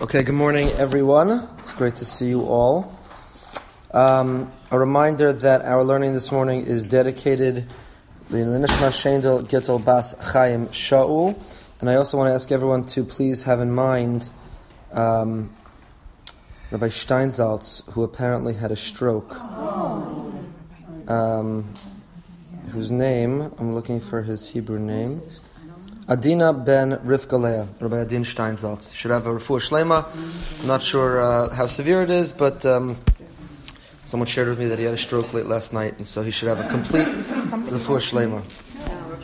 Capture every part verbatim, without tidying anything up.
Okay, good morning, everyone. It's great to see you all. Um, a reminder that our learning this morning is dedicated to Nishma Shendel Gittel Bas Chaim Shaul. And I also want to ask everyone to please have in mind um, Rabbi Steinsaltz, who apparently had a stroke, um, whose name, I'm looking for his Hebrew name, Adina ben Rivka Leah, Rabbi Adin Steinsaltz. Should have a refuah shlema. I'm not sure uh, how severe it is, but um, someone shared with me that he had a stroke late last night, and so he should have a complete refuah shlema.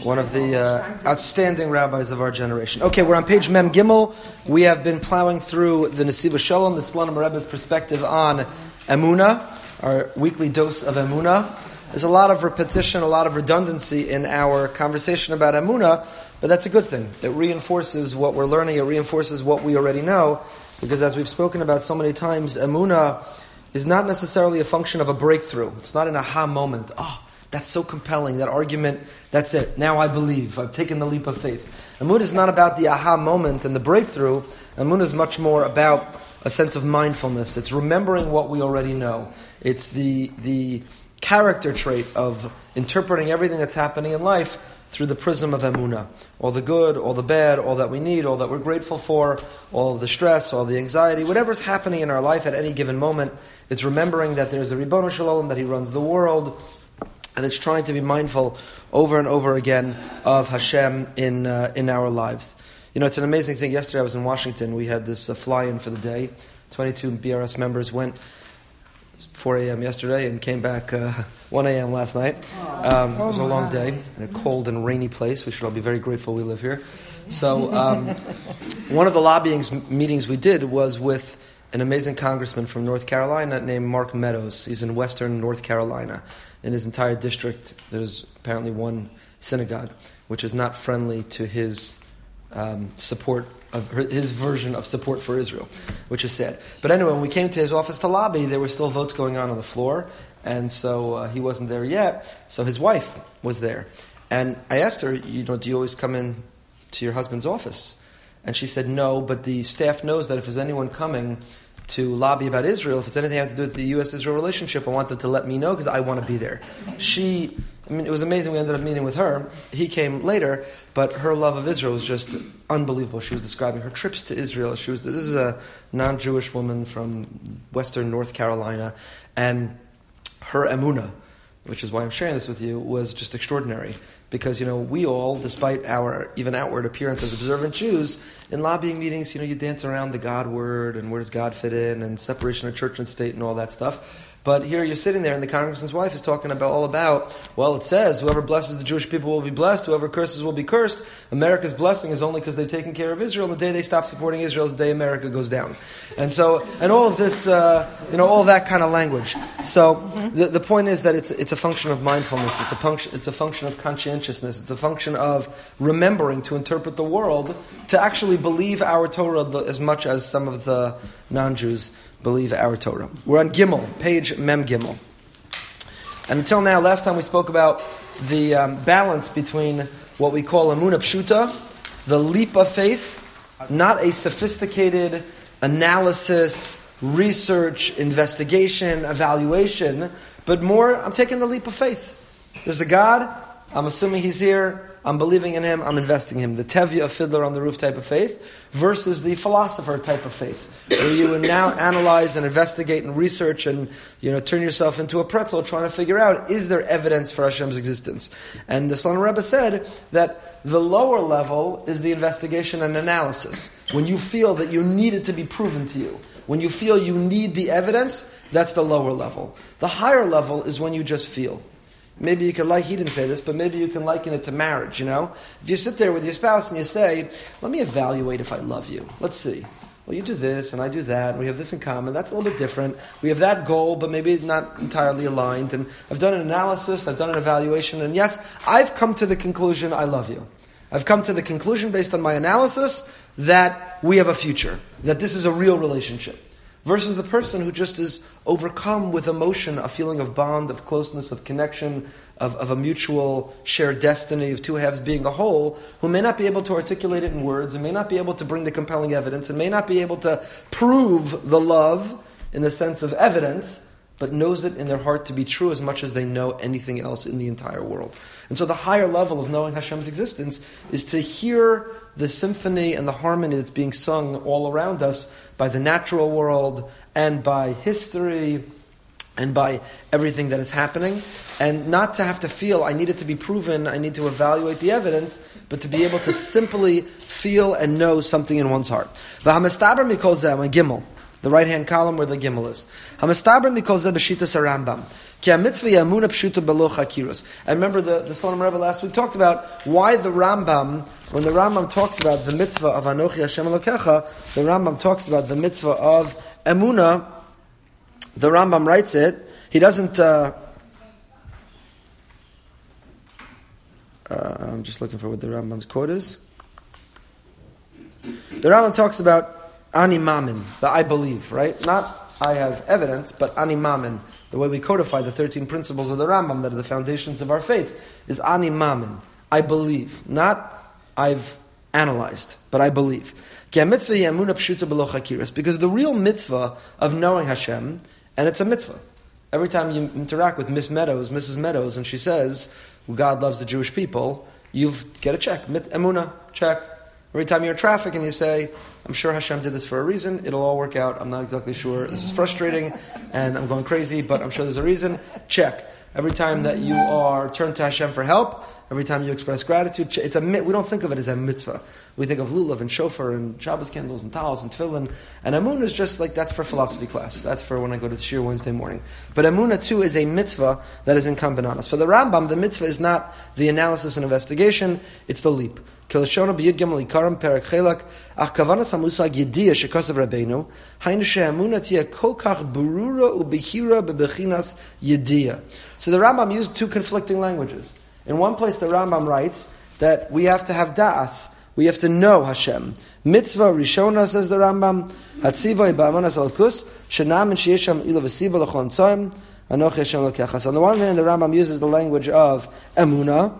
One of the uh, outstanding rabbis of our generation. Okay, we're on page Mem Gimel. We have been plowing through the Nesiva Shalom, the Slalom Rebbe's perspective on Emunah, our weekly dose of Emunah. There's a lot of repetition, a lot of redundancy in our conversation about Emunah, but that's a good thing. It reinforces what we're learning. It reinforces what we already know, because as we've spoken about so many times, Emunah is not necessarily a function of a breakthrough. It's not an aha moment. Oh, that's so compelling. That argument, that's it. Now I believe. I've taken the leap of faith. Emunah is not about the aha moment and the breakthrough. Emunah is much more about a sense of mindfulness. It's remembering what we already know. It's the the... character trait of interpreting everything that's happening in life through the prism of Emunah. All the good, all the bad, all that we need, all that we're grateful for, all the stress, all the anxiety, whatever's happening in our life at any given moment, it's remembering that there's a Ribono Shel Olam, that He runs the world, and it's trying to be mindful over and over again of Hashem in uh, in our lives. You know, it's an amazing thing. Yesterday I was in Washington. We had this uh, fly-in for the day. twenty-two B R S members went four a.m. yesterday and came back uh, one a.m. last night. Um, it was a long day in a cold and rainy place. We should all be very grateful we live here. So um, one of the lobbying meetings we did was with an amazing congressman from North Carolina named Mark Meadows. He's in western North Carolina. In his entire district, there's apparently one synagogue, which is not friendly to his um, support of his version of support for Israel, which is sad. But anyway, when we came to his office to lobby, there were still votes going on on the floor, and so uh, he wasn't there yet. So his wife was there, and I asked her, "You know, do you always come in to your husband's office?" And she said, "No, but the staff knows that if there's anyone coming to lobby about Israel, if it's anything I have to do with the U S Israel relationship, I want them to let me know because I want to be there." She, I mean, it was amazing. We ended up meeting with her. He came later, but her love of Israel was just unbelievable. She was describing her trips to Israel. She was. This is a non-Jewish woman from western North Carolina, and her emunah, which is why I'm sharing this with you, was just extraordinary. Because, you know, we all, despite our even outward appearance as observant Jews, in lobbying meetings, you know, you dance around the God word and where does God fit in and separation of church and state and all that stuff. But here you're sitting there and the congressman's wife is talking about all about, well, it says, whoever blesses the Jewish people will be blessed, whoever curses will be cursed. America's blessing is only because they've taken care of Israel, and the day they stop supporting Israel is the day America goes down. And so, and all of this, uh, you know, all that kind of language. So the, the point is that it's it's a function of mindfulness, it's a function, it's a function of conscientiousness, it's a function of remembering to interpret the world, to actually believe our Torah as much as some of the non-Jews believe our Torah. We're on Gimel, page Mem Gimel. And until now, last time we spoke about the um, balance between what we call Emunah Pshuta, the leap of faith, not a sophisticated analysis, research, investigation, evaluation, but more, I'm taking the leap of faith. There's a God, I'm assuming He's here, I'm believing in Him, I'm investing in Him. The Tevya of Fiddler on the Roof type of faith versus the philosopher type of faith, where you now analyze and investigate and research and, you know, turn yourself into a pretzel trying to figure out, is there evidence for Hashem's existence? And the Slalom Rebbe said that the lower level is the investigation and analysis. When you feel that you need it to be proven to you, when you feel you need the evidence, that's the lower level. The higher level is when you just feel. Maybe you can like, he didn't say this, but maybe you can liken it to marriage, you know? If you sit there with your spouse and you say, let me evaluate if I love you. Let's see. Well, you do this and I do that. And we have this in common. That's a little bit different. We have that goal, but maybe not entirely aligned. And I've done an analysis, I've done an evaluation, and yes, I've come to the conclusion I love you. I've come to the conclusion based on my analysis that we have a future, that this is a real relationship. versus the person who just is overcome with emotion, a feeling of bond, of closeness, of connection, of, of a mutual shared destiny of two halves being a whole, who may not be able to articulate it in words and may not be able to bring the compelling evidence and may not be able to prove the love in the sense of evidence, but knows it in their heart to be true as much as they know anything else in the entire world. And so the higher level of knowing Hashem's existence is to hear the symphony and the harmony that's being sung all around us by the natural world and by history and by everything that is happening, and not to have to feel, I need it to be proven, I need to evaluate the evidence, but to be able to simply feel and know something in one's heart. V'hamistaber mikol zeh, my gimel. The right-hand column where the gimel is. Hamistaber mikol zeh b'shitas Rambam. Ki hamitzvah hi emuna pshuta b'lo chakiros. I remember the, the Shalom Rebbe last week talked about why the Rambam, when the Rambam talks about the mitzvah of Anochi Hashem Elokecha, the Rambam talks about the mitzvah of emuna. The Rambam writes it. He doesn't... Uh, uh, I'm just looking for what the Rambam's quote is. The Rambam talks about Ani Mamin, the I believe, right? Not I have evidence, but Ani Mamin. The way we codify the thirteen principles of the Rambam that are the foundations of our faith is Ani Mamin, I believe. Not I've analyzed, but I believe. Because the real mitzvah of knowing Hashem, and it's a mitzvah. Every time you interact with Miss Meadows, Missus Meadows, and she says, well, God loves the Jewish people, you get a check. Emunah, check. Every time you're in traffic and you say, I'm sure Hashem did this for a reason, it'll all work out, I'm not exactly sure, this is frustrating, and I'm going crazy, but I'm sure there's a reason, check. Every time that you are turned to Hashem for help, every time you express gratitude, it's a we don't think of it as a mitzvah. We think of lulav and shofar and Shabbos candles and talis and tefillin, and emunah is just like, that's for philosophy class, that's for when I go to shir Wednesday morning. But emunah too is a mitzvah that is incumbent on us. For the Rambam, the mitzvah is not the analysis and investigation, it's the leap. Kilashona b'yud gimel ikarim perek chelak ach kavanas hamusag yediyah shekasav Rabbeinu hainu she'emunah tiyeh kolkach berura ubechira bebechinas yediyah. So the Rambam used two conflicting languages. In one place, the Rambam writes that we have to have da'as. We have to know Hashem. Mitzvah Rishona, says the Rambam, Hatziva ba'amanas al-kus, shenam she'esham ilo v'siba l'chon tzoim, anochi Hashem l'kechas. On the one hand, the Rambam uses the language of emunah,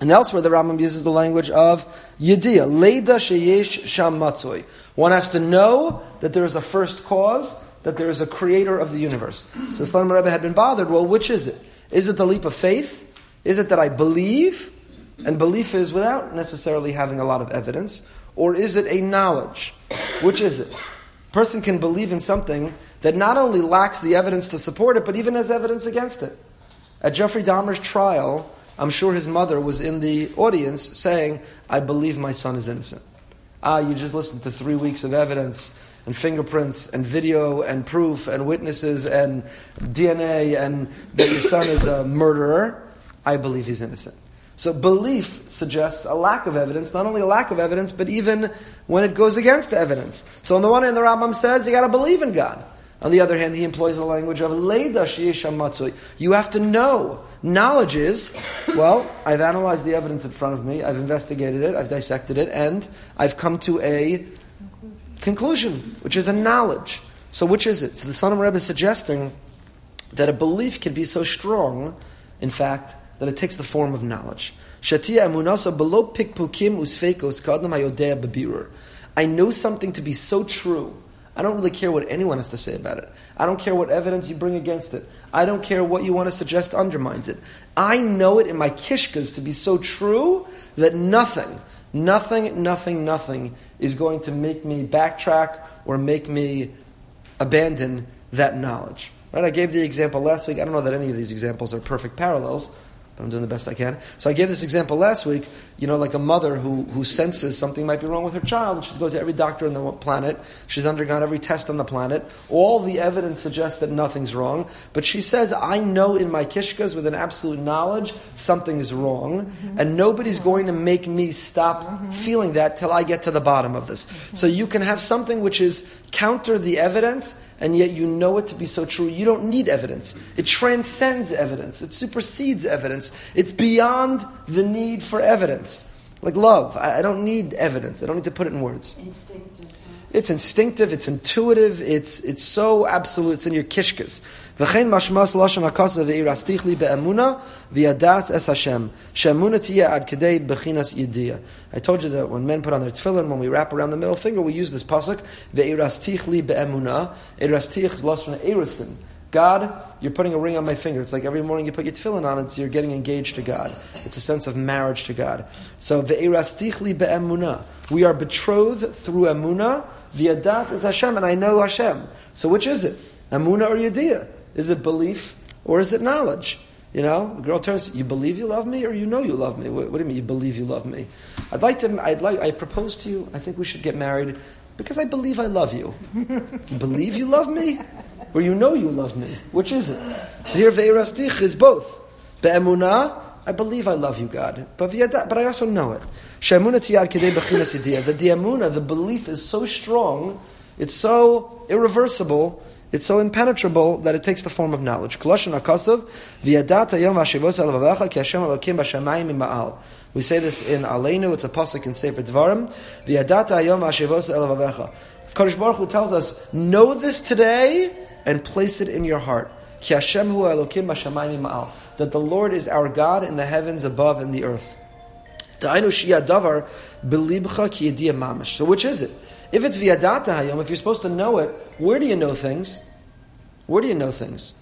and elsewhere the Rambam uses the language of yediyah, leida she'yesh sham matzoi. One has to know that there is a first cause, that there is a creator of the universe. So Shalom Rebbe had been bothered, well, which is it? Is it the leap of faith? Is it that I believe? And belief is without necessarily having a lot of evidence. Or is it a knowledge? Which is it? A person can believe in something that not only lacks the evidence to support it, but even has evidence against it. At Jeffrey Dahmer's trial, I'm sure his mother was in the audience saying, I believe my son is innocent. Ah, you just listened to three weeks of evidence and fingerprints and video and proof and witnesses and D N A and that your son is a murderer. I believe he's innocent. So belief suggests a lack of evidence, not only a lack of evidence, but even when it goes against evidence. So on the one hand, the Rambam says, you got to believe in God. On the other hand, he employs the language of leida she'yesh matzui. You have to know. Knowledge is, well, I've analyzed the evidence in front of me, I've investigated it, I've dissected it, and I've come to a conclusion, which is a knowledge. So which is it? So the Shalom Rebbe is suggesting that a belief can be so strong, in fact, that it takes the form of knowledge. I know something to be so true, I don't really care what anyone has to say about it. I don't care what evidence you bring against it. I don't care what you want to suggest undermines it. I know it in my kishkas to be so true that nothing, nothing, nothing, nothing is going to make me backtrack or make me abandon that knowledge. Right? I gave the example last week. I don't know that any of these examples are perfect parallels, but I'm doing the best I can. So I gave this example last week, you know, like a mother who, who senses something might be wrong with her child, and she's going to every doctor on the planet, she's undergone every test on the planet, all the evidence suggests that nothing's wrong, but she says, I know in my kishkas with an absolute knowledge something is wrong, mm-hmm. and nobody's mm-hmm. going to make me stop mm-hmm. feeling that till I get to the bottom of this. Mm-hmm. So you can have something which is counter the evidence, and yet you know it to be so true. You don't need evidence. It transcends evidence. It supersedes evidence. It's beyond the need for evidence. Like love. I, I don't need evidence. I don't need to put it in words. Instinctive. It's instinctive, it's intuitive, it's it's so absolute, it's in your kishkas. V'chein mashmas lashon hakasa ve'irastich li be'emuna v'yadas es Hashem. She'emuna tiyeh ad kedei bechinas yediyah. I told you that when men put on their tefillin, when we wrap around the middle finger, we use this pasuk, ve'irastich li be'emuna. Irastich is lashon ha'irastin. God, you're putting a ring on my finger. It's like every morning you put your tefillin on, it's you're getting engaged to God. It's a sense of marriage to God. So ve'irastich li be'emuna. We are betrothed through emuna. V'yadat is Hashem, and I know Hashem. So which is it? Emuna or yediyah? Is it belief or is it knowledge? You know, the girl turns, you believe you love me or you know you love me? What, what do you mean you believe you love me? I'd like to, I'd like, I propose to you, I think we should get married because I believe I love you. Believe you love me? Or you know you love me? Which is it? So here ve'irastich is both. Be'emunah, I believe I love you, God. But but I also know it. She'emunah tiyad kedei b'chinas yediyah. The emunah, the belief is so strong, it's so irreversible, it's so impenetrable that it takes the form of knowledge. We say this in Aleinu, it's a pasuk in Sefer Dvarim. Kadosh Baruch Hu tells us, know this today and place it in your heart. That the Lord is our God in the heavens above and the earth. So which is it? If it's v'yadata hayom, if you're supposed to know it, where do you know things? Where do you know things?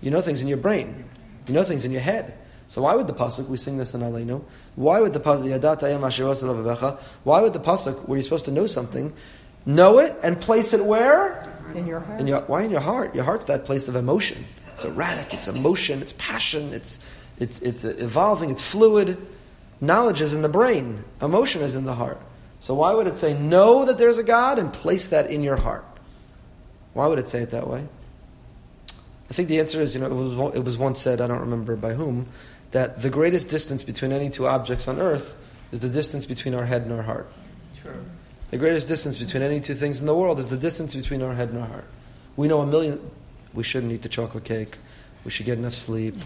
You know things in your brain. You know things in your head. So why would the pasuk, we sing this in Aleinu, why would the pasuk, v'yadata hayom asher oseh levavecha, why would the pasuk, where you're supposed to know something, know it and place it where? In your heart. In your, why in your heart? Your heart's that place of emotion. It's erratic, it's emotion, it's passion, it's it's it's evolving, it's fluid. Knowledge is in the brain. Emotion is in the heart. So why would it say, know that there's a God and place that in your heart? Why would it say it that way? I think the answer is, you know, it was, it was once said, I don't remember by whom, that the greatest distance between any two objects on earth is the distance between our head and our heart. True. The greatest distance between any two things in the world is the distance between our head and our heart. We know a million, we shouldn't eat the chocolate cake, we should get enough sleep,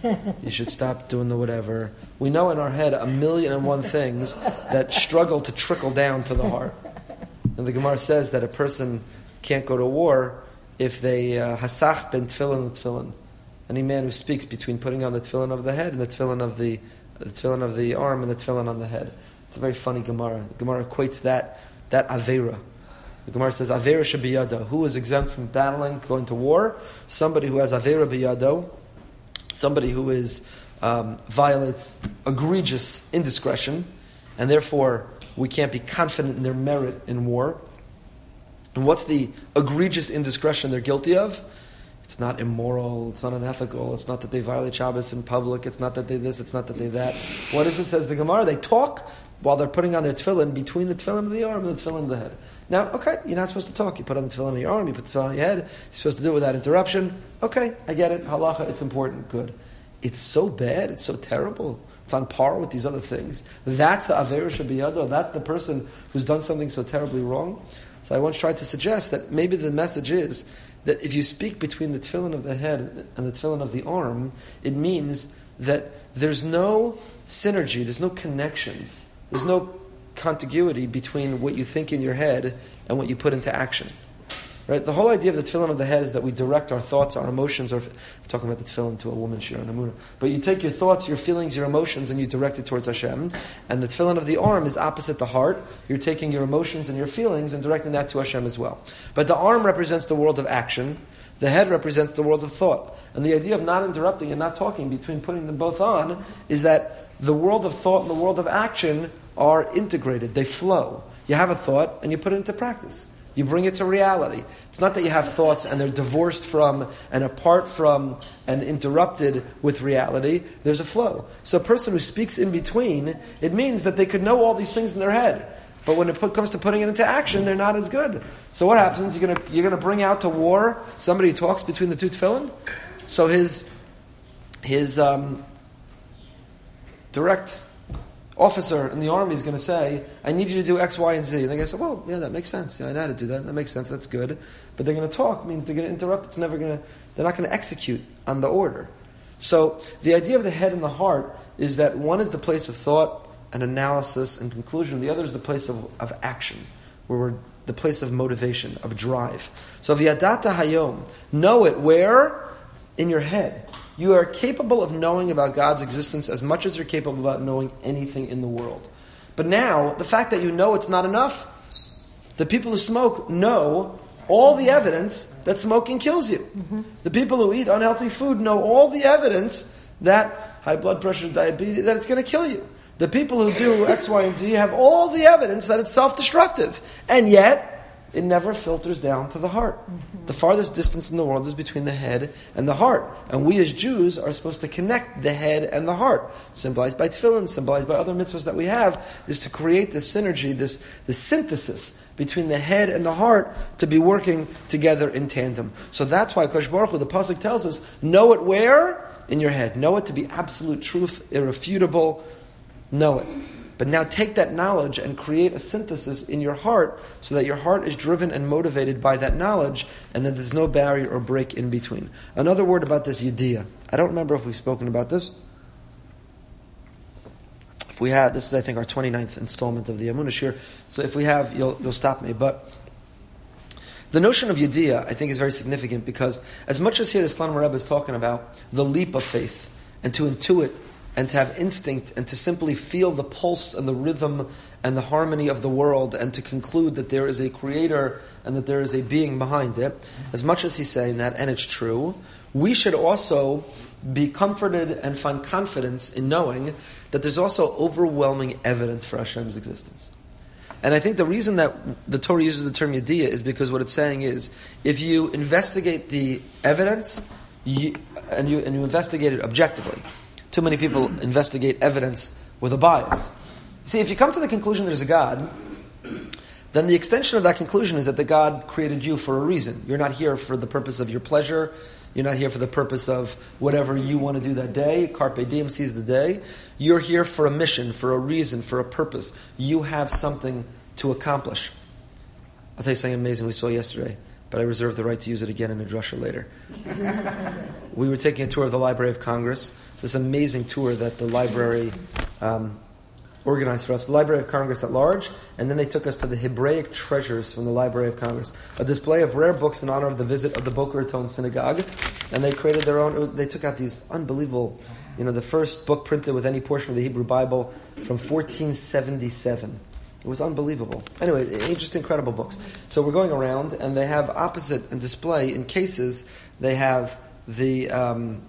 you should stop doing the whatever. We know in our head a million and one things that struggle to trickle down to the heart. And the Gemara says that a person can't go to war if they hasach ben tefillin tefillin. Any man who speaks between putting on the tefillin of the head and the tefillin of the, the tefillin of the arm and the tefillin on the head. It's a very funny Gemara. The Gemara equates that that aveira. The Gemara says, aveira shebiyado. Who is exempt from battling, going to war? Somebody who has aveira biyado. Somebody who is um, violates egregious indiscretion, and therefore we can't be confident in their merit in war. And what's the egregious indiscretion they're guilty of? It's not immoral, it's not unethical, it's not that they violate Shabbos in public, it's not that they this, it's not that they that. What is it, says the Gemara? They talk while they're putting on their tefillin between the tefillin of the arm and the tefillin of the head. Now, okay, you're not supposed to talk. You put on the tefillin on your arm, you put the tefillin on your head, you're supposed to do it without interruption. Okay, I get it. Halacha, it's important. Good. It's so bad, it's so terrible. It's on par with these other things. That's the Aveira Shebiyado. That's the person who's done something so terribly wrong. So I once tried to suggest that maybe the message is that if you speak between the tefillin of the head and the tefillin of the arm, it means that there's no synergy, there's no connection, there's no contiguity between what you think in your head and what you put into action. Right? The whole idea of the tefillin of the head is that we direct our thoughts, our emotions, or if, I'm talking about the tefillin to a woman, Shira and Amuna. But you take your thoughts, your feelings, your emotions, and you direct it towards Hashem. And the tefillin of the arm is opposite the heart. You're taking your emotions and your feelings and directing that to Hashem as well. But the arm represents the world of action. The head represents the world of thought. And the idea of not interrupting and not talking between putting them both on is that the world of thought and the world of action are integrated. They flow. You have a thought and you put it into practice. You bring it to reality. It's not that you have thoughts and they're divorced from and apart from and interrupted with reality. There's a flow. So a person who speaks in between, it means that they could know all these things in their head. But when it put, comes to putting it into action, they're not as good. So what happens? You're going you're gonna bring out to war somebody who talks between the two tefillin. So his, his um, direct officer in the army is going to say, I need you to do X, Y, and Z. And they're going to say, well, yeah, that makes sense. Yeah, I know how to do that. That makes sense. That's good. But they're going to talk. Means they're going to interrupt. It's never going to, they're not going to execute on the order. So the idea of the head and the heart is that one is the place of thought and analysis and conclusion. The other is the place of, of action. where we're the place of motivation, of drive. So v'yadata hayom, know it where? In your head. You are capable of knowing about God's existence as much as you're capable about knowing anything in the world. But now, the fact that you know it's not enough, the people who smoke know all the evidence that smoking kills you. Mm-hmm. The people who eat unhealthy food know all the evidence that high blood pressure, diabetes, that it's going to kill you. The people who do X, Y, and Z have all the evidence that it's self-destructive. And yet, it never filters down to the heart. Mm-hmm. The farthest distance in the world is between the head and the heart. And we as Jews are supposed to connect the head and the heart, symbolized by tefillin, symbolized by other mitzvahs that we have, is to create this synergy, this, this synthesis between the head and the heart to be working together in tandem. So that's why Kodesh Baruch Hu, the Pasuk tells us, know it where? In your head. Know it to be absolute truth, irrefutable. Know it. But now take that knowledge and create a synthesis in your heart so that your heart is driven and motivated by that knowledge and that there's no barrier or break in between. Another word about this yediyah. I don't remember if we've spoken about this. If we have, this is I think our twenty-ninth installment of the Amunah Shir. So if we have, you'll, you'll stop me. But the notion of yediyah I think is very significant because as much as here the Slan Rebbe is talking about the leap of faith and to intuit and to have instinct, and to simply feel the pulse and the rhythm and the harmony of the world, and to conclude that there is a creator and that there is a being behind it, as much as he's saying that, and it's true, we should also be comforted and find confidence in knowing that there's also overwhelming evidence for Hashem's existence. And I think the reason that the Torah uses the term yediyah is because what it's saying is, if you investigate the evidence, you, and, you, and you investigate it objectively. Too many people investigate evidence with a bias. See, if you come to the conclusion there's a God, then the extension of that conclusion is that the God created you for a reason. You're not here for the purpose of your pleasure. You're not here for the purpose of whatever you want to do that day. Carpe diem, seize the day. You're here for a mission, for a reason, for a purpose. You have something to accomplish. I'll tell you something amazing we saw yesterday, but I reserve the right to use it again in a drasha later. We were taking a tour of the Library of Congress, this amazing tour that the library um, organized for us, the Library of Congress at large, and then they took us to the Hebraic treasures from the Library of Congress, a display of rare books in honor of the visit of the Boca Raton Synagogue, and they created their own, they took out these unbelievable, you know, the first book printed with any portion of the Hebrew Bible from fourteen seventy-seven. It was unbelievable. Anyway, just incredible books. So we're going around, and they have opposite and display in cases. They have the um,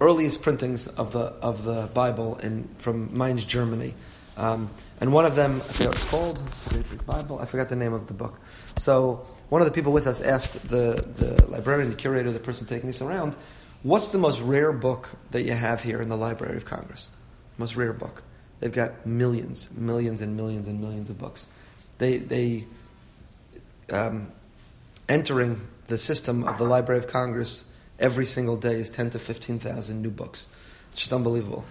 earliest printings of the of the Bible in from Mainz, Germany, um, and one of them, I forgot what it's called, the Bible. I forgot the name of the book. So one of the people with us asked the the librarian, the curator, the person taking us around, "What's the most rare book that you have here in the Library of Congress? Most rare book." They've got millions, millions and millions and millions of books. They, they um, entering the system of the Library of Congress every single day is ten to fifteen thousand new books. It's just unbelievable.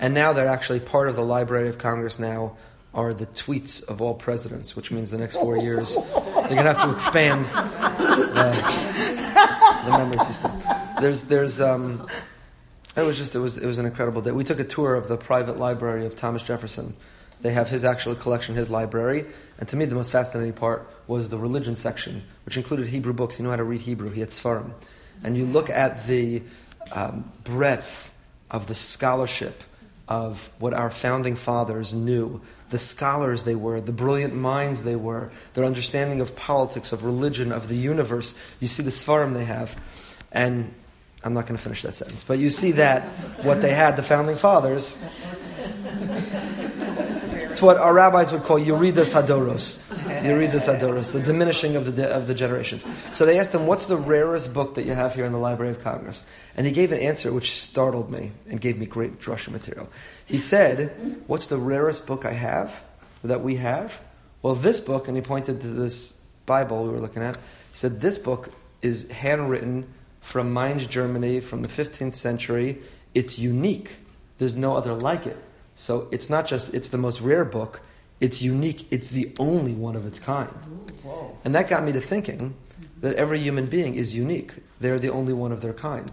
And now they're actually part of the Library of Congress now are the tweets of all presidents, which means the next four years they're going to have to expand the, the memory system. There's... there's um, It was just, it was, it was an incredible day. We took a tour of the private library of Thomas Jefferson. They have his actual collection, his library. And to me, the most fascinating part was the religion section, which included Hebrew books. He knew how to read Hebrew. He had Sfarim. And you look at the um, breadth of the scholarship of what our founding fathers knew, the scholars they were, the brilliant minds they were, their understanding of politics, of religion, of the universe. You see the Sfarim they have. And I'm not going to finish that sentence, but you see that what they had, the founding fathers, it's what our rabbis would call Yuridas Hadoros, Yuridas Hadoros, the diminishing of the de- of the generations. So they asked him, "What's the rarest book that you have here in the Library of Congress?" And he gave an answer which startled me and gave me great drasha material. He said, "What's the rarest book I have that we have? Well, this book," and he pointed to this Bible we were looking at. He said, "This book is handwritten from Mainz, Germany, from the fifteenth century, it's unique. There's no other like it. So it's not just, it's the most rare book, it's unique, it's the only one of its kind." Ooh, and that got me to thinking that every human being is unique. They're the only one of their kind.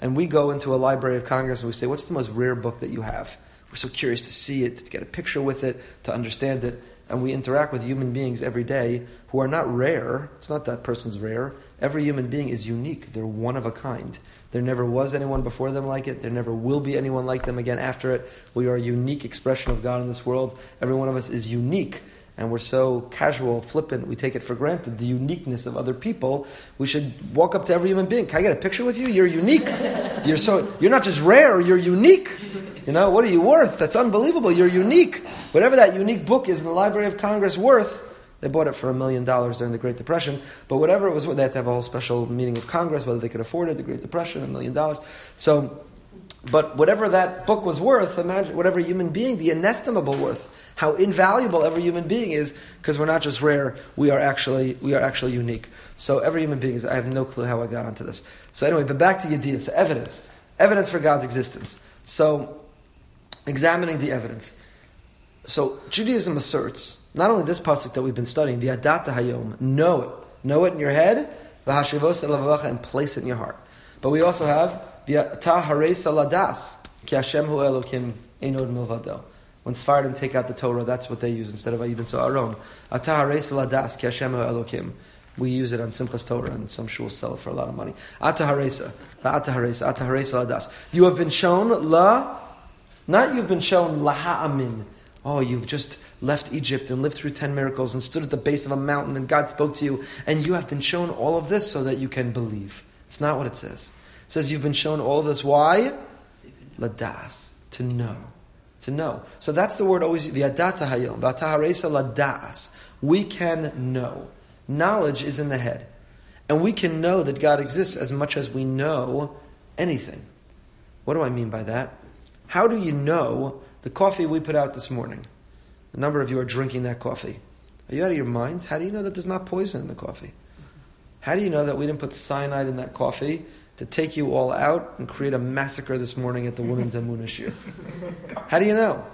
And we go into a Library of Congress and we say, "What's the most rare book that you have?" We're so curious to see it, to get a picture with it, to understand it. and we interact with human beings every day who are not rare. It's not that person's rare. Every human being is unique. They're one of a kind. There never was anyone before them like it. There never will be anyone like them again after it. We are a unique expression of God in this world. Every one of us is unique. And we're so casual, flippant, we take it for granted, the uniqueness of other people. We should walk up to every human being. Can I get a picture with you? You're unique. You're so you're not just rare, you're unique. You know, what are you worth? That's unbelievable. You're unique. Whatever that unique book is in the Library of Congress worth, they bought it for a million dollars during the Great Depression, but whatever it was, they had to have a whole special meeting of Congress, whether they could afford it, the Great Depression, a million dollars. So, but whatever that book was worth, imagine whatever human being, the inestimable worth, how invaluable every human being is, because we're not just rare, we are actually we are actually unique. So every human being is, I have no clue how I got onto this. So anyway, but back to Yediyah, so evidence. Evidence for God's existence. So, examining the evidence. So Judaism asserts, not only this pasuk that we've been studying, the Adata Hayom, know it. Know it in your head, and place it in your heart. But we also have the Ta Haresa Ladas, Ki Hashem Hu Elokim Einod Milvado. When Sephardim take out the Torah, that's what they use instead of Ayidin So Aron. Ta Haresa Ladas, Ki Hashem Hu Elokim. We use it on Simchas Torah, and some shuls sell it for a lot of money. Ata Haresa, Ata Haresa, Ata Haresa Ladas. You have been shown La, not you've been shown Laha Amin. Oh, you've just left Egypt and lived through ten miracles and stood at the base of a mountain and God spoke to you and you have been shown all of this so that you can believe. It's not what it says. It says you've been shown all of this. Why? Ladas. To know. To know. So that's the word always. V'yadata hayom. V'ataharesa ladas. We can know. Knowledge is in the head. And we can know that God exists as much as we know anything. What do I mean by that? How do you know the coffee we put out this morning? A number of you are drinking that coffee. Are you out of your minds? How do you know that there's not poison in the coffee? How do you know that we didn't put cyanide in that coffee to take you all out and create a massacre this morning at the women's Amunah Shir? How do you know?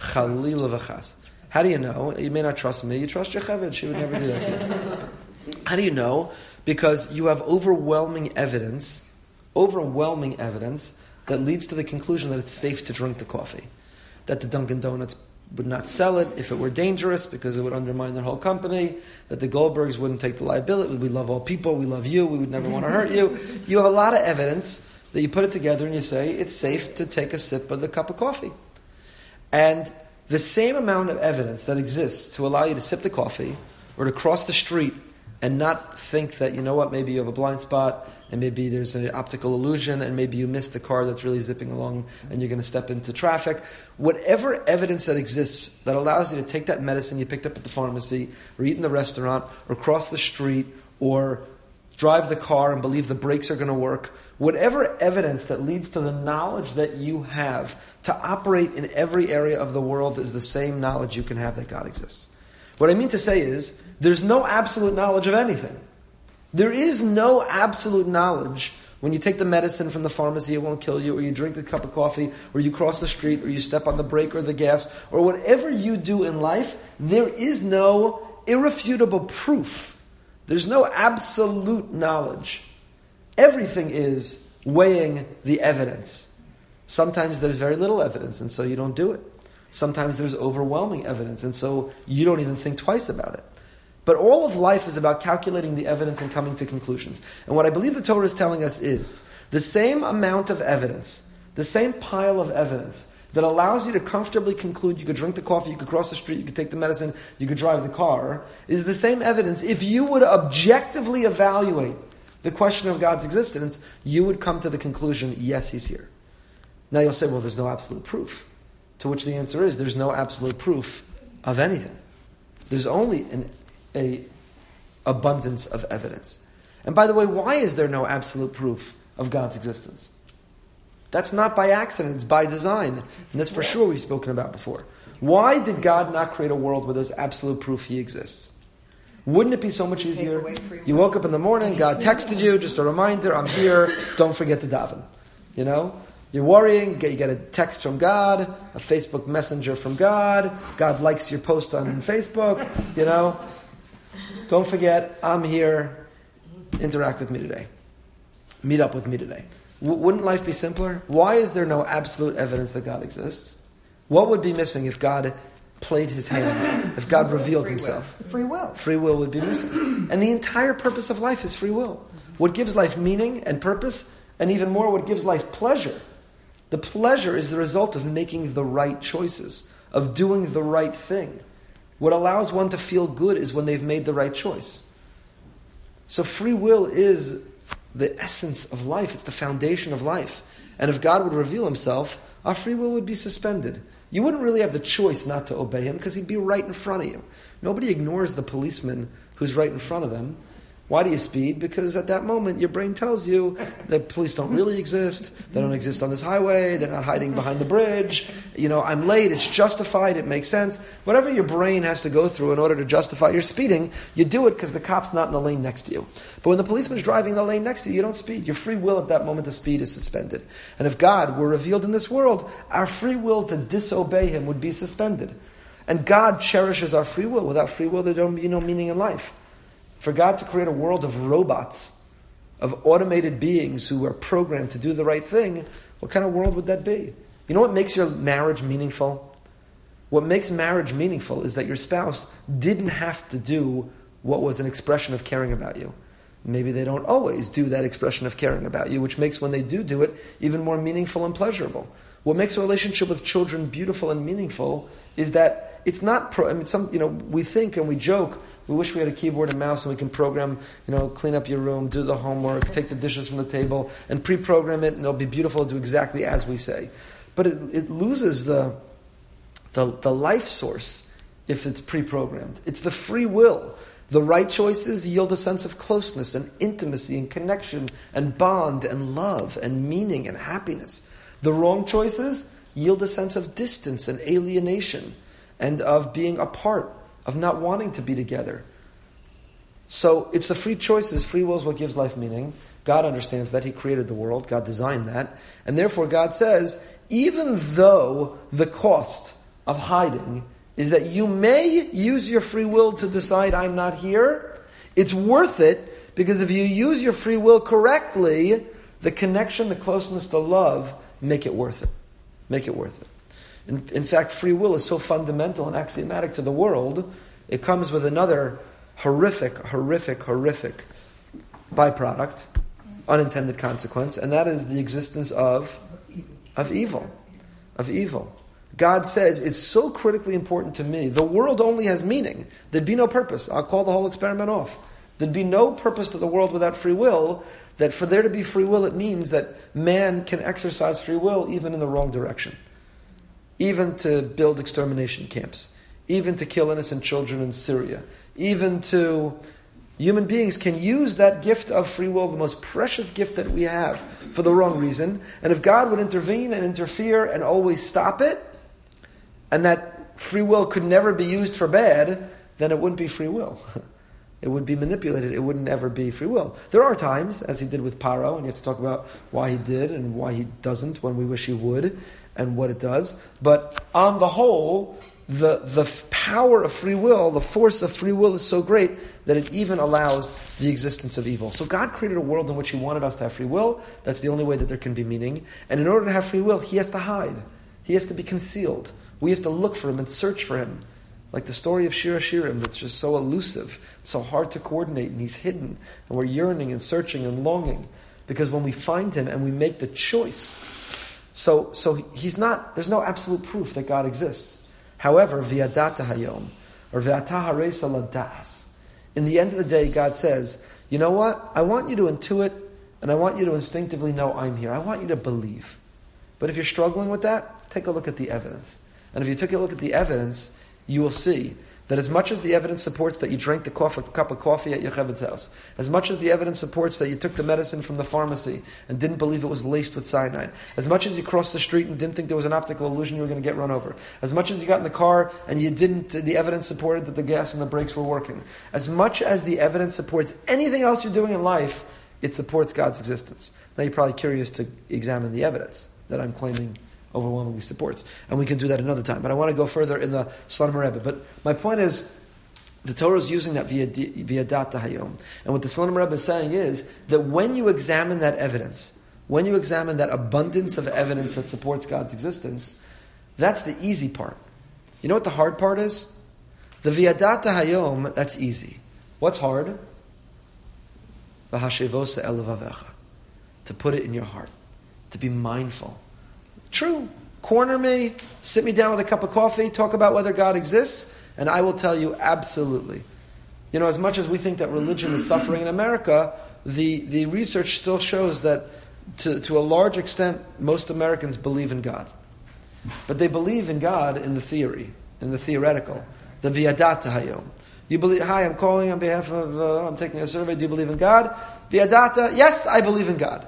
Chalila v'chas. How do you know? You may not trust me. You trust Yocheved. She would never do that to you. How do you know? Because you have overwhelming evidence, overwhelming evidence that leads to the conclusion that it's safe to drink the coffee. That the Dunkin' Donuts would not sell it if it were dangerous because it would undermine their whole company. That the Goldbergs wouldn't take the liability. We love all people. We love you. We would never want to hurt you. You have a lot of evidence that you put it together and you say it's safe to take a sip of the cup of coffee. And the same amount of evidence that exists to allow you to sip the coffee or to cross the street and not think that, you know what, maybe you have a blind spot and maybe there's an optical illusion and maybe you missed the car that's really zipping along and you're going to step into traffic. Whatever evidence that exists that allows you to take that medicine you picked up at the pharmacy or eat in the restaurant or cross the street or drive the car and believe the brakes are going to work. Whatever evidence that leads to the knowledge that you have to operate in every area of the world is the same knowledge you can have that God exists. What I mean to say is, there's no absolute knowledge of anything. There is no absolute knowledge. When you take the medicine from the pharmacy, it won't kill you, or you drink the cup of coffee, or you cross the street, or you step on the brake or the gas, or whatever you do in life, there is no irrefutable proof. There's no absolute knowledge. Everything is weighing the evidence. Sometimes there's very little evidence, and so you don't do it. Sometimes there's overwhelming evidence, and so you don't even think twice about it. But all of life is about calculating the evidence and coming to conclusions. And what I believe the Torah is telling us is the same amount of evidence, the same pile of evidence that allows you to comfortably conclude you could drink the coffee, you could cross the street, you could take the medicine, you could drive the car, is the same evidence. If you would objectively evaluate the question of God's existence, you would come to the conclusion, yes, He's here. Now you'll say, well, there's no absolute proof. To which the answer is, there's no absolute proof of anything. There's only an a abundance of evidence. And by the way, why is there no absolute proof of God's existence? That's not by accident, it's by design. And this for sure we've spoken about before. Why did God not create a world where there's absolute proof He exists? Wouldn't it be so much easier? You woke up in the morning, God texted you, just a reminder, I'm here, don't forget to daven. You know? You're worrying, you get a text from God, a Facebook messenger from God, God likes your post on Facebook, you know. Don't forget, I'm here, interact with me today. Meet up with me today. W- wouldn't life be simpler? Why is there no absolute evidence that God exists? What would be missing if God played his hand, if God revealed himself. Free will. Free will would be missing. And the entire purpose of life is free will. What gives life meaning and purpose, and even more, what gives life pleasure. The pleasure is the result of making the right choices, of doing the right thing. What allows one to feel good is when they've made the right choice. So free will is the essence of life. It's the foundation of life. And if God would reveal himself, our free will would be suspended. You wouldn't really have the choice not to obey him because he'd be right in front of you. Nobody ignores the policeman who's right in front of them. Why do you speed? Because at that moment, your brain tells you that police don't really exist. They don't exist on this highway. They're not hiding behind the bridge. You know, I'm late. It's justified. It makes sense. Whatever your brain has to go through in order to justify your speeding, you do it because the cop's not in the lane next to you. But when the policeman's driving in the lane next to you, you don't speed. Your free will at that moment to speed is suspended. And if God were revealed in this world, our free will to disobey him would be suspended. And God cherishes our free will. Without free will, there don't be no meaning in life. For God to create a world of robots, of automated beings who are programmed to do the right thing, what kind of world would that be? You know what makes your marriage meaningful? What makes marriage meaningful is that your spouse didn't have to do what was an expression of caring about you. Maybe they don't always do that expression of caring about you, which makes when they do do it even more meaningful and pleasurable. What makes a relationship with children beautiful and meaningful is that it's not, pro- I mean, some, you know, we think and we joke, we wish we had a keyboard and mouse and we can program, you know, clean up your room, do the homework, take the dishes from the table, and pre-program it, and it'll be beautiful to do exactly as we say. But it, it loses the, the the life source if it's pre-programmed. It's the free will. The right choices yield a sense of closeness and intimacy and connection and bond and love and meaning and happiness. The wrong choices yield a sense of distance and alienation and of being apart, of not wanting to be together. So it's the free choices. Free will is what gives life meaning. God understands that. He created the world. God designed that. And therefore God says, even though the cost of hiding is that you may use your free will to decide I'm not here, it's worth it, because if you use your free will correctly, the connection, the closeness, the love, make it worth it. Make it worth it. In, in fact, free will is so fundamental and axiomatic to the world, it comes with another horrific, horrific, horrific byproduct, unintended consequence, and that is the existence of, of evil. Of evil. God says, it's so critically important to me. The world only has meaning. There'd be no purpose. I'll call the whole experiment off. There'd be no purpose to the world without free will, that for there to be free will, it means that man can exercise free will even in the wrong direction. Even to build extermination camps, even to kill innocent children in Syria, even to... Human beings can use that gift of free will, the most precious gift that we have, for the wrong reason. And if God would intervene and interfere and always stop it, and that free will could never be used for bad, then it wouldn't be free will. It would be manipulated. It wouldn't ever be free will. There are times, as he did with Paro, and you have to talk about why he did and why he doesn't, when we wish he would, and what it does. But on the whole, the the power of free will, the force of free will is so great that it even allows the existence of evil. So God created a world in which he wanted us to have free will. That's the only way that there can be meaning. And in order to have free will, he has to hide. He has to be concealed. We have to look for him and search for him. Like the story of Shir HaShirim, that's just so elusive, so hard to coordinate, and he's hidden. And we're yearning and searching and longing. Because when we find him and we make the choice, so so he's not, there's no absolute proof that God exists. However, V'yadata hayom, or V'ata hareisa ladas. In the end of the day, God says, you know what? I want you to intuit, and I want you to instinctively know I'm here. I want you to believe. But if you're struggling with that, take a look at the evidence. And if you take a look at the evidence, you will see that as much as the evidence supports that you drank the coffee, cup of coffee at your Chevad's house, as much as the evidence supports that you took the medicine from the pharmacy and didn't believe it was laced with cyanide, as much as you crossed the street and didn't think there was an optical illusion you were going to get run over, as much as you got in the car and you didn't, the evidence supported that the gas and the brakes were working, as much as the evidence supports anything else you're doing in life, it supports God's existence. Now you're probably curious to examine the evidence that I'm claiming overwhelmingly supports. And we can do that another time. But I want to go further in the Shlom HaRebbe. But my point is, the Torah is using that via, via data hayom. And what the Shlom HaRebbe is saying is that when you examine that evidence, when you examine that abundance of evidence that supports God's existence, that's the easy part. You know what the hard part is? The V'yadata Hayom, that's easy. What's hard? V'hashevosa el levavecha. To put it in your heart. To be mindful. True. Corner me, sit me down with a cup of coffee, talk about whether God exists, and I will tell you absolutely. You know, as much as we think that religion is suffering in America, the, the research still shows that to, to a large extent, most Americans believe in God. But they believe in God in the theory, in the theoretical. The V'yadata Hayom. You believe, hi, I'm calling on behalf of, uh, I'm taking a survey, do you believe in God? V'yadata, yes, I believe in God.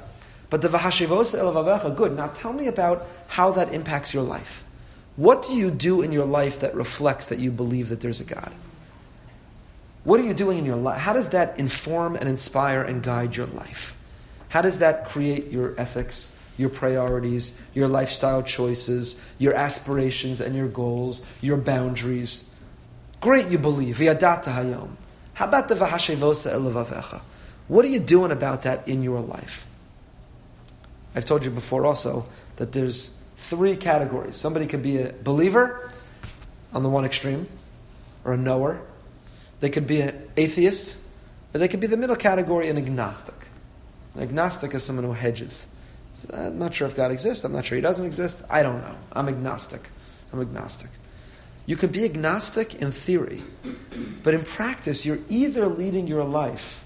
But the V'hashivos el Vavecha, good. Now tell me about how that impacts your life. What do you do in your life that reflects that you believe that there's a God? What are you doing in your life? How does that inform and inspire and guide your life? How does that create your ethics, your priorities, your lifestyle choices, your aspirations and your goals, your boundaries? Great, you believe. V'yadata hayom. How about the v'hashevosa el levavecha? What are you doing about that in your life? I've told you before also that there's three categories. Somebody could be a believer on the one extreme, or a knower. They could be an atheist, or they could be the middle category, an agnostic. An agnostic is someone who hedges. So, I'm not sure if God exists. I'm not sure he doesn't exist. I don't know. I'm agnostic. I'm agnostic. You could be agnostic in theory, but in practice, you're either leading your life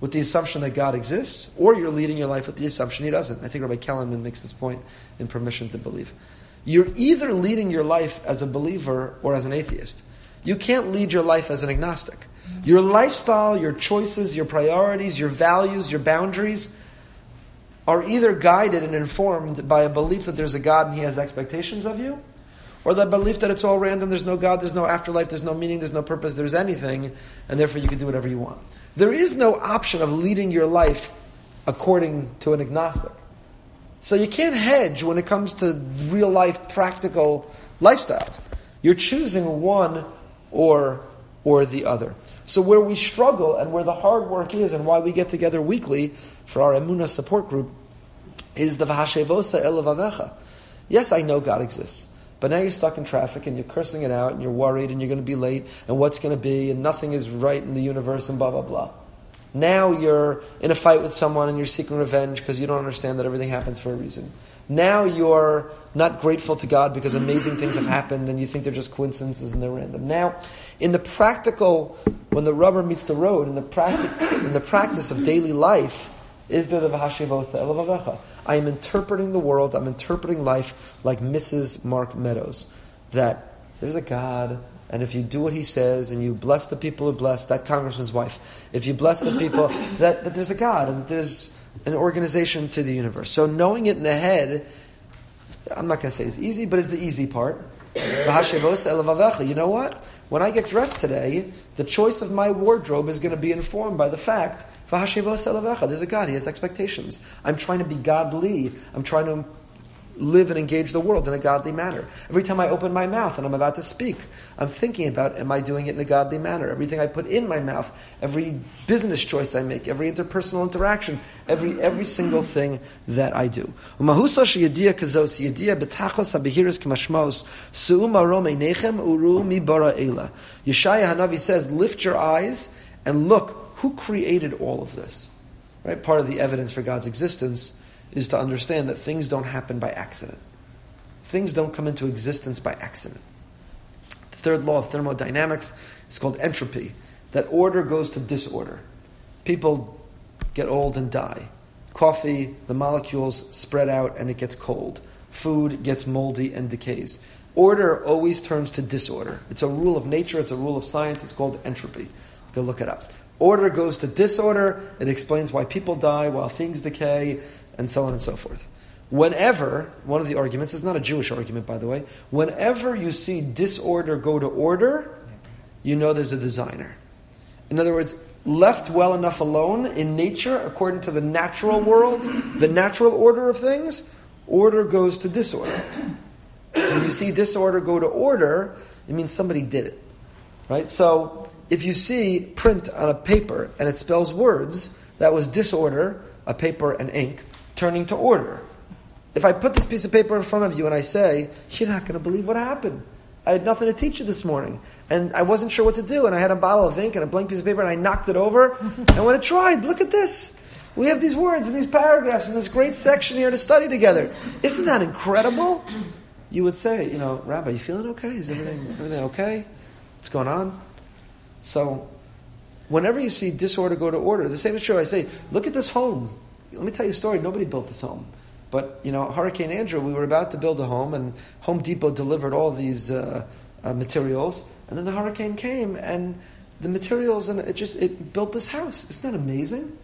with the assumption that God exists, or you're leading your life with the assumption he doesn't. I think Rabbi Kellerman makes this point in Permission to Believe. You're either leading your life as a believer or as an atheist. You can't lead your life as an agnostic. Your lifestyle, your choices, your priorities, your values, your boundaries are either guided and informed by a belief that there's a God and he has expectations of you, or the belief that it's all random, there's no God, there's no afterlife, there's no meaning, there's no purpose, there's anything, and therefore you can do whatever you want. There is no option of leading your life according to an agnostic. So you can't hedge when it comes to real life, practical lifestyles. You're choosing one or or the other. So where we struggle and where the hard work is and why we get together weekly for our Emunah support group is the V'hashevosa el levavecha. Yes, I know God exists. But now you're stuck in traffic and you're cursing it out and you're worried and you're going to be late and what's going to be and nothing is right in the universe and blah, blah, blah. Now you're in a fight with someone and you're seeking revenge because you don't understand that everything happens for a reason. Now you're not grateful to God because amazing things have happened and you think they're just coincidences and they're random. Now, in the practical, when the rubber meets the road, in the, practic- in the practice of daily life, is there the V'hashevosa el levavecha? I am interpreting the world, I'm interpreting life like Missus Mark Meadows. That there's a God, and if you do what he says, and you bless the people who bless, that congressman's wife, if you bless the people, that, that there's a God, and there's an organization to the universe. So knowing it in the head, I'm not going to say it's easy, but it's the easy part. V'hashevosa el levavecha. You know what? When I get dressed today, the choice of my wardrobe is going to be informed by the fact there's a God, he has expectations. I'm trying to be godly. I'm trying to live and engage the world in a godly manner. Every time I open my mouth and I'm about to speak, I'm thinking about, am I doing it in a godly manner? Everything I put in my mouth, every business choice I make, every interpersonal interaction, every every single thing that I do. Yeshaya Hanavi says, lift your eyes and look, who created all of this? Right? Part of the evidence for God's existence is to understand that things don't happen by accident. Things don't come into existence by accident. The third law of thermodynamics is called entropy. That order goes to disorder. People get old and die. Coffee, the molecules spread out and it gets cold. Food gets moldy and decays. Order always turns to disorder. It's a rule of nature. It's a rule of science. It's called entropy. Go look it up. Order goes to disorder. It explains why people die, why things decay, and so on and so forth. Whenever, one of the arguments, it's not a Jewish argument, by the way, whenever you see disorder go to order, you know there's a designer. In other words, left well enough alone in nature, according to the natural world, the natural order of things, order goes to disorder. When you see disorder go to order, it means somebody did it. Right? So, if you see print on a paper and it spells words, that was disorder, a paper and ink, turning to order. If I put this piece of paper in front of you and I say, you're not going to believe what happened. I had nothing to teach you this morning. And I wasn't sure what to do. And I had a bottle of ink and a blank piece of paper and I knocked it over. And when I tried, look at this. We have these words and these paragraphs and this great section here to study together. Isn't that incredible? You would say, you know, Rabbi, you feeling okay? Is everything everything okay? What's going on? So whenever you see disorder go to order, the same is true. I say, look at this home. Let me tell you a story. Nobody built this home. But, you know, Hurricane Andrew, we were about to build a home, and Home Depot delivered all these uh, uh, materials, and then the hurricane came, and the materials, and it just, it built this house. Isn't that amazing?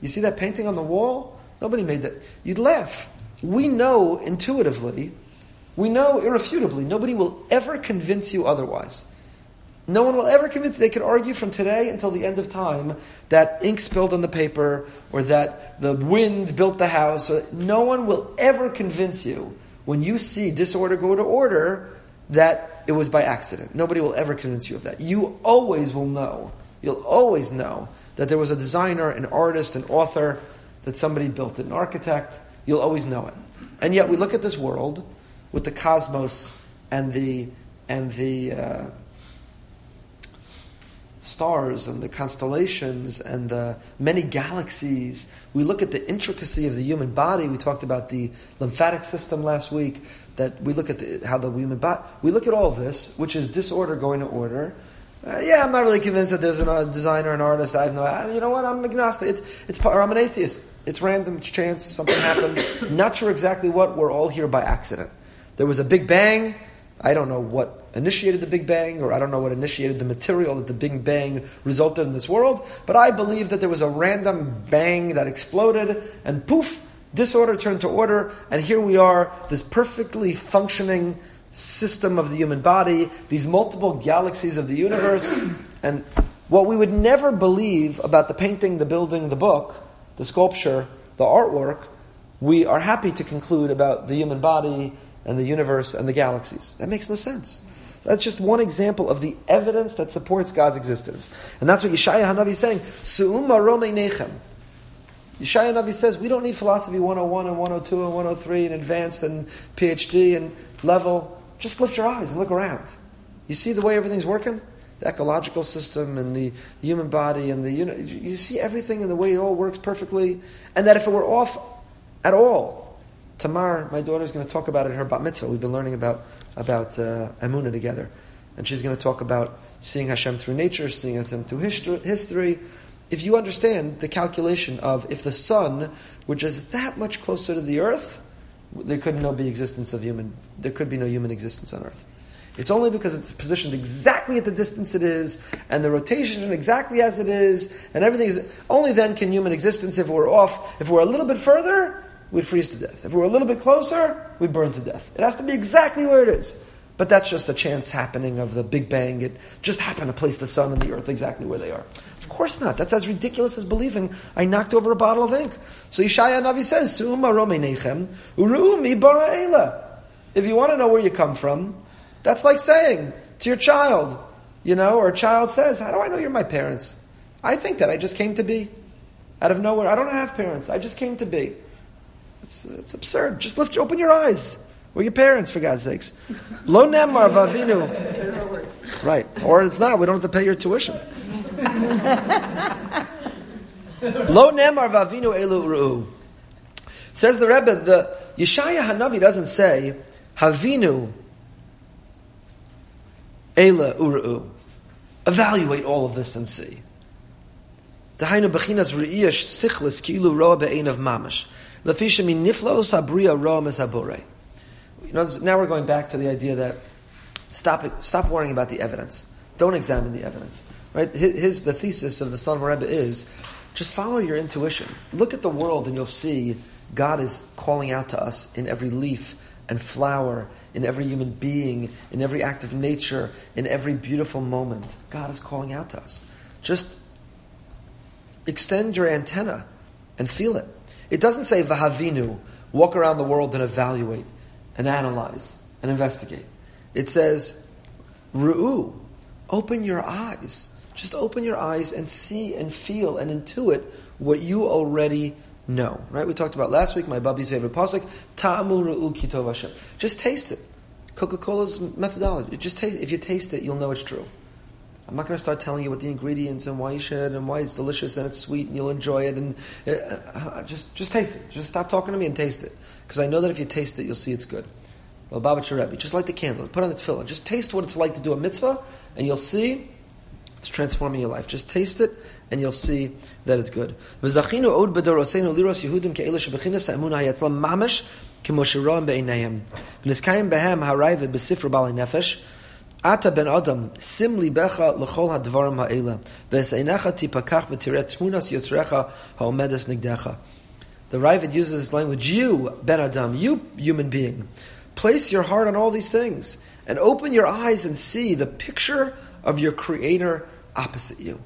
You see that painting on the wall? Nobody made that. You'd laugh. We know intuitively, we know irrefutably, nobody will ever convince you otherwise. No one will ever convince you. They could argue from today until the end of time that ink spilled on the paper or that the wind built the house. No one will ever convince you when you see disorder go to order that it was by accident. Nobody will ever convince you of that. You always will know. You'll always know that there was a designer, an artist, an author, that somebody built it, an architect. You'll always know it. And yet we look at this world with the cosmos and the... and the uh, stars and the constellations and the many galaxies. We look at the intricacy of the human body. We talked about the lymphatic system last week, that we look at the, how the human body, we look at all of this, which is disorder going to order. Uh, yeah, I'm not really convinced that there's a designer, an artist. I have no, I, you know what, I'm agnostic. It's, it's, or I'm an atheist. It's random, it's chance, something happened. Not sure exactly what, we're all here by accident. There was a big bang. I don't know what initiated the Big Bang, or I don't know what initiated the material that the Big Bang resulted in this world, but I believe that there was a random bang that exploded, and poof, disorder turned to order, and here we are, this perfectly functioning system of the human body, these multiple galaxies of the universe, and what we would never believe about the painting, the building, the book, the sculpture, the artwork, we are happy to conclude about the human body, and the universe, and the galaxies. That makes no sense. That's just one example of the evidence that supports God's existence. And that's what Yeshaya HaNavi is saying. Su'umma romei nechem. Yeshaya HaNavi says, we don't need philosophy one oh one and one oh two and one oh three and advanced and PhD and level. Just lift your eyes and look around. You see the way everything's working? The ecological system and the human body and the universe. You see everything and the way it all works perfectly. And that if it were off at all, Tamar, my daughter, is going to talk about it in her bat mitzvah. We've been learning about about uh, Emunah together. And she's going to talk about seeing Hashem through nature, seeing Hashem through history. If you understand the calculation of if the sun were just that much closer to the earth, there could no be existence of human. There could be no human existence on earth. It's only because it's positioned exactly at the distance it is, and the rotation exactly as it is, and everything is. Only then can human existence. If we're off, if we're a little bit further, we'd freeze to death. If we were a little bit closer, we'd burn to death. It has to be exactly where it is. But that's just a chance happening of the Big Bang. It just happened to place the sun and the earth exactly where they are. Of course not. That's as ridiculous as believing I knocked over a bottle of ink. So Yeshaya HaNavi says, Su'uma romei nechem, uru'u mi bara eila. If you want to know where you come from, that's like saying to your child, you know, or a child says, how do I know you're my parents? I think that I just came to be. Out of nowhere, I don't have parents. I just came to be. It's, it's absurd. Just lift, open your eyes. We're your parents, for God's sakes. Lo nemar vavinu. Right. Or it's not. We don't have to pay your tuition. Lo nemar vavinu elu ru'u. Says the Rebbe, the Yeshaya HaNavi doesn't say, Havinu elu ru'u. Evaluate all of this and see. Dahainu bechinas re'iyash sichlis ki'ilu ro'a be'einav mamash. You know, now we're going back to the idea that stop stop worrying about the evidence. Don't examine the evidence. Right? His the thesis of the Salman Rebbe is just follow your intuition. Look at the world and you'll see God is calling out to us in every leaf and flower, in every human being, in every act of nature, in every beautiful moment. God is calling out to us. Just extend your antenna and feel it. It doesn't say, Vahavinu, walk around the world and evaluate, and analyze, and investigate. It says, Ru'u, open your eyes. Just open your eyes and see and feel and intuit what you already know. Right? We talked about last week, my Babi's favorite pasuk, Ta'amu Ru'u Kitov Hashem. Just taste it. Coca-Cola's methodology. It just taste, if you taste it, you'll know it's true. I'm not going to start telling you what the ingredients and why you should and why it's delicious and it's sweet and you'll enjoy it. And it, uh, just just taste it. Just stop talking to me and taste it. Because I know that if you taste it, you'll see it's good. Lubavitcher Rebbe, just light the candle, put on the tefillah. Just taste what it's like to do a mitzvah and you'll see it's transforming your life. Just taste it and you'll see that it's good. Ata ben Adam, sim libecha l'chol hadvarim ha'ela, v'eseinecha tipakach v'tireh tmunas yotrecha ha'omedes nigdecha. The Ravid uses this language, you, ben Adam, you human being, place your heart on all these things, and open your eyes and see the picture of your Creator opposite you.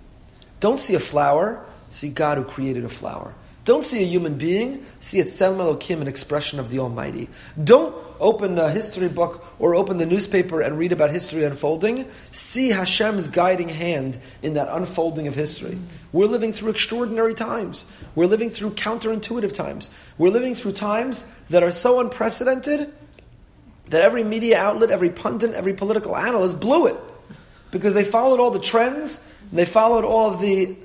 Don't see a flower, see God who created a flower. Don't see a human being, see Tselem Elokim, an expression of the Almighty. Don't open a history book or open the newspaper and read about history unfolding. See Hashem's guiding hand in that unfolding of history. We're living through extraordinary times. We're living through counterintuitive times. We're living through times that are so unprecedented that every media outlet, every pundit, every political analyst blew it because they followed all the trends, they followed all of the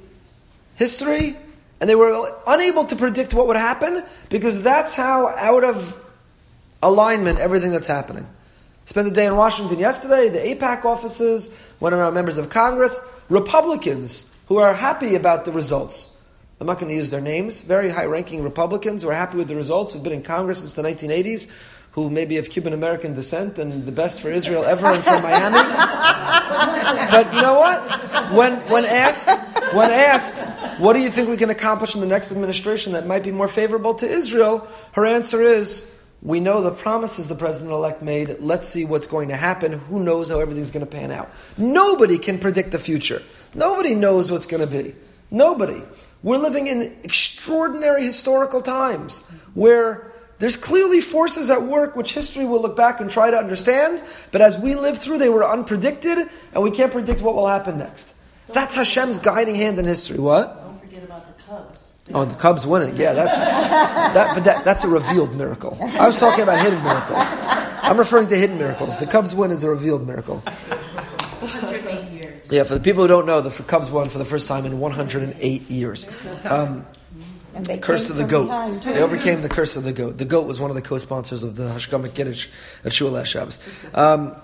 history, and they were unable to predict what would happen because that's how out of alignment everything that's happening. Spent the day in Washington yesterday, the AIPAC offices, one of our members of Congress, Republicans who are happy about the results. I'm not going to use their names. Very high-ranking Republicans who are happy with the results, who've been in Congress since the nineteen eighties, who maybe of Cuban-American descent and the best for Israel ever and for Miami. But you know what? When when asked, when asked, what do you think we can accomplish in the next administration that might be more favorable to Israel? Her answer is, we know the promises the president-elect made. Let's see what's going to happen. Who knows how everything's going to pan out? Nobody can predict the future. Nobody knows what's going to be. Nobody. We're living in extraordinary historical times where there's clearly forces at work which history will look back and try to understand. But as we live through, they were unpredicted, and we can't predict what will happen next. That's Hashem's guiding hand in history. What? Cubs. Oh, the Cubs winning. Yeah, that's that. But that, that's a revealed miracle. I was talking about hidden miracles. I'm referring to hidden miracles. The Cubs win is a revealed miracle. one hundred eight years. Yeah, for the people who don't know, the Cubs won for the first time in one hundred eight years. Um, and they curse of the goat. Behind. They overcame the curse of the goat. The goat was one of the co-sponsors of the Hashgacha Kiddush at Shul Last Shabbos. Um,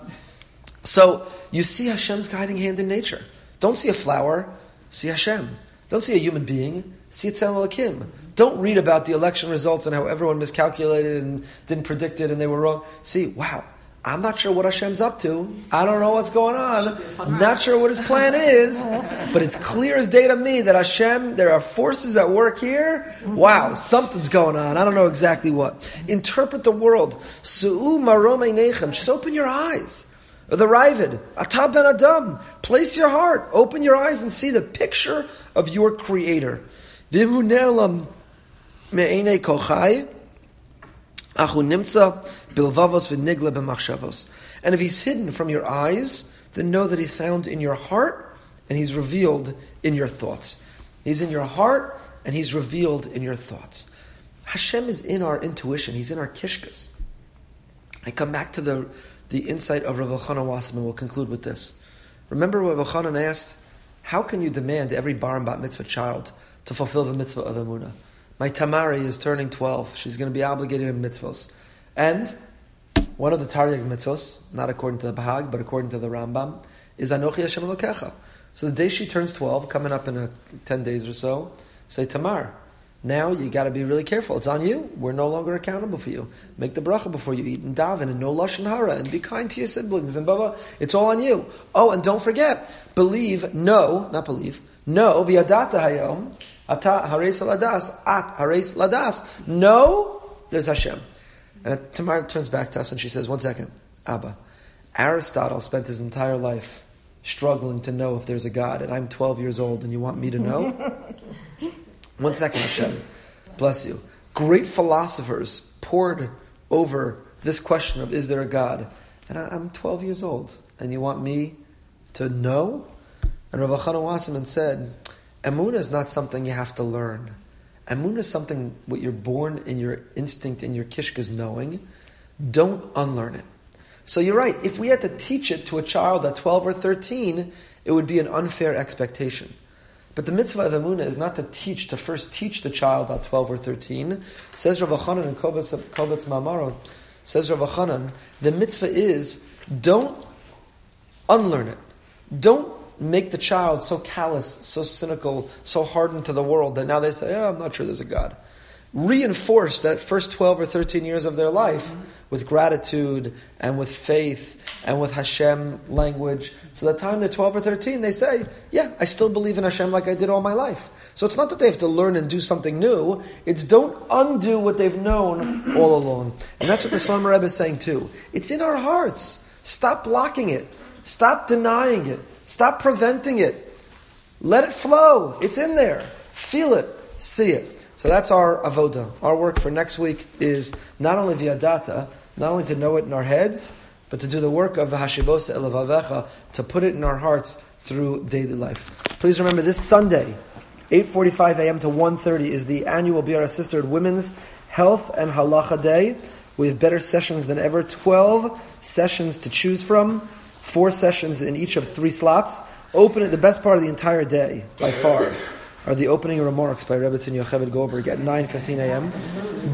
so you see Hashem's guiding hand in nature. Don't see a flower. See Hashem. Don't see a human being, see Tselem Elokim. Don't read about the election results and how everyone miscalculated and didn't predict it and they were wrong. See, wow, I'm not sure what Hashem's up to. I don't know what's going on. I'm not sure what his plan is. But it's clear as day to me that Hashem, there are forces at work here. Wow, something's going on. I don't know exactly what. Interpret the world. Su'u marom einechem. Just open your eyes. Or the Ravid, Ata ben Adam, place your heart, open your eyes and see the picture of your Creator. Viru ne'elam me'enei kochai, achu nimtza bilvavos v'nigle b'machshavos. And if he's hidden from your eyes, then know that he's found in your heart and he's revealed in your thoughts. He's in your heart and he's revealed in your thoughts. Hashem is in our intuition. He's in our kishkas. I come back to the the insight of Rav Elchanan Wasserman. We'll conclude with this. Remember Rav Elchanan asked, how can you demand every bar and bat mitzvah child to fulfill the mitzvah of Emunah? My Tamari is turning twelve. She's going to be obligated in mitzvahs. And one of the Taryag mitzvahs, not according to the Bahag, but according to the Rambam, is Anochi Hashem Elokecha. So the day she turns twelve, coming up in a, ten days or so, say, Tamar, now you got to be really careful. It's on you. We're no longer accountable for you. Make the bracha before you eat and daven and no lashon hara and be kind to your siblings and blah, blah. It's all on you. Oh, and don't forget, believe, no, not believe, no, v'yadata hayom, ata hareis ladas, at hareis ladas. No, there's Hashem. And Tamar turns back to us and she says, one second, Abba, Aristotle spent his entire life struggling to know if there's a God, and I'm twelve years old and you want me to know? One second, Hashem. Bless you. Great philosophers poured over this question of, is there a God? And I'm twelve years old, and you want me to know? And Rav Elchanan Wasserman said, Emunah is not something you have to learn. Emunah is something what you're born in your instinct, in your kishkas knowing. Don't unlearn it. So you're right. If we had to teach it to a child at twelve or thirteen, it would be an unfair expectation. But the mitzvah of emunah is not to teach, to first teach the child at twelve or thirteen. Says Rav Hanan in Kovetz Ma'amaro, says Rav Hanan, the mitzvah is don't unlearn it. Don't make the child so callous, so cynical, so hardened to the world that now they say, oh, I'm not sure there's a God. Reinforce that first twelve or thirteen years of their life with gratitude and with faith and with Hashem language. So the time they're twelve or thirteen, they say, yeah, I still believe in Hashem like I did all my life. So it's not that they have to learn and do something new. It's don't undo what they've known all along. And that's what the Slam Rebbe is saying too. It's in our hearts. Stop blocking it. Stop denying it. Stop preventing it. Let it flow. It's in there. Feel it. See it. So that's our avoda. Our work for next week is not only viadata, not only to know it in our heads, but to do the work of v'hashibosa elavavecha, to put it in our hearts through daily life. Please remember this Sunday, eight forty-five a.m. to one thirty is the annual B R S Sisterhood Women's Health and Halacha Day. We have better sessions than ever. twelve sessions to choose from. Four sessions in each of three slots. Open at the best part of the entire day, by far, are the opening remarks by Rebbe Tzin Yocheved Goldberg at nine fifteen a.m.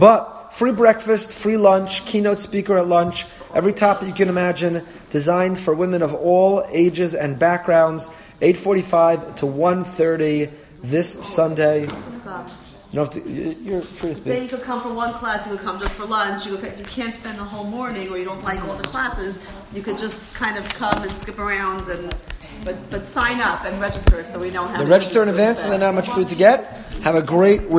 But free breakfast, free lunch, keynote speaker at lunch, every topic you can imagine, designed for women of all ages and backgrounds, eight forty-five to one thirty this Sunday. You don't have to, you're free to speak. Say you could come for one class, you could come just for lunch, you, could, you can't spend the whole morning or you don't like all the classes, you could just kind of come and skip around, and but but sign up and register so we know how to register in advance so there's not much food to get. Have a great week.